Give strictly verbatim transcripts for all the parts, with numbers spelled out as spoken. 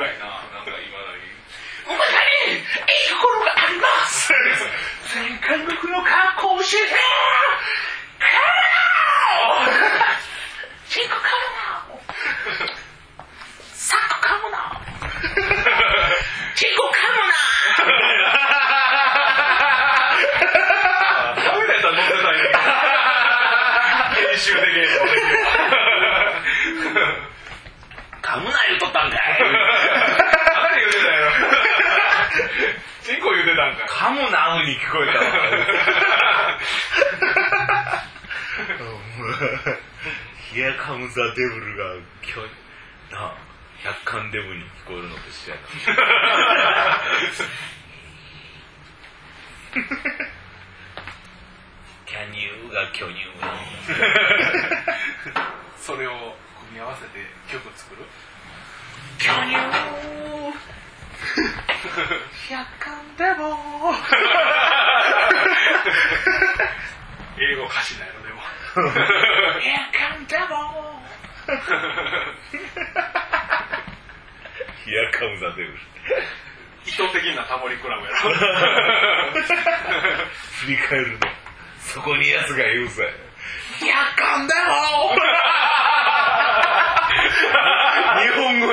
暗いな、なんか今だにここにいいところがあります前回のこの観光を教えてカーナーチンコカーナーサッコカーナーチンコカーナー食べたやつは乗ってたよ編集でゲームをできるカムナ言うとったんかいチンコ言うてたんかカムなうに聞こえたわヒアカムザデブルが今日な百貫デブに聞こえるのと一緒やなキャニューが巨乳それを組み合わせて曲作る巨乳百貫デブ英語歌詞だよでも百貫デブHere comes the devil 意図的なタモリクラブやろ振り返るのそこにやつが言うぜ百貫デブ日本語や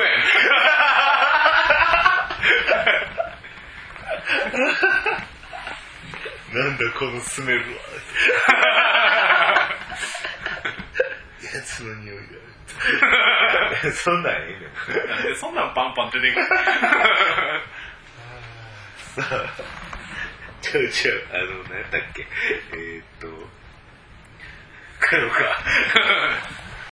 なんだこのスメルはやつの匂いだそんなんええねなんでそんなんパンパン出てくるさあちょいちょいあの何やったっけえー、っと帰ろうか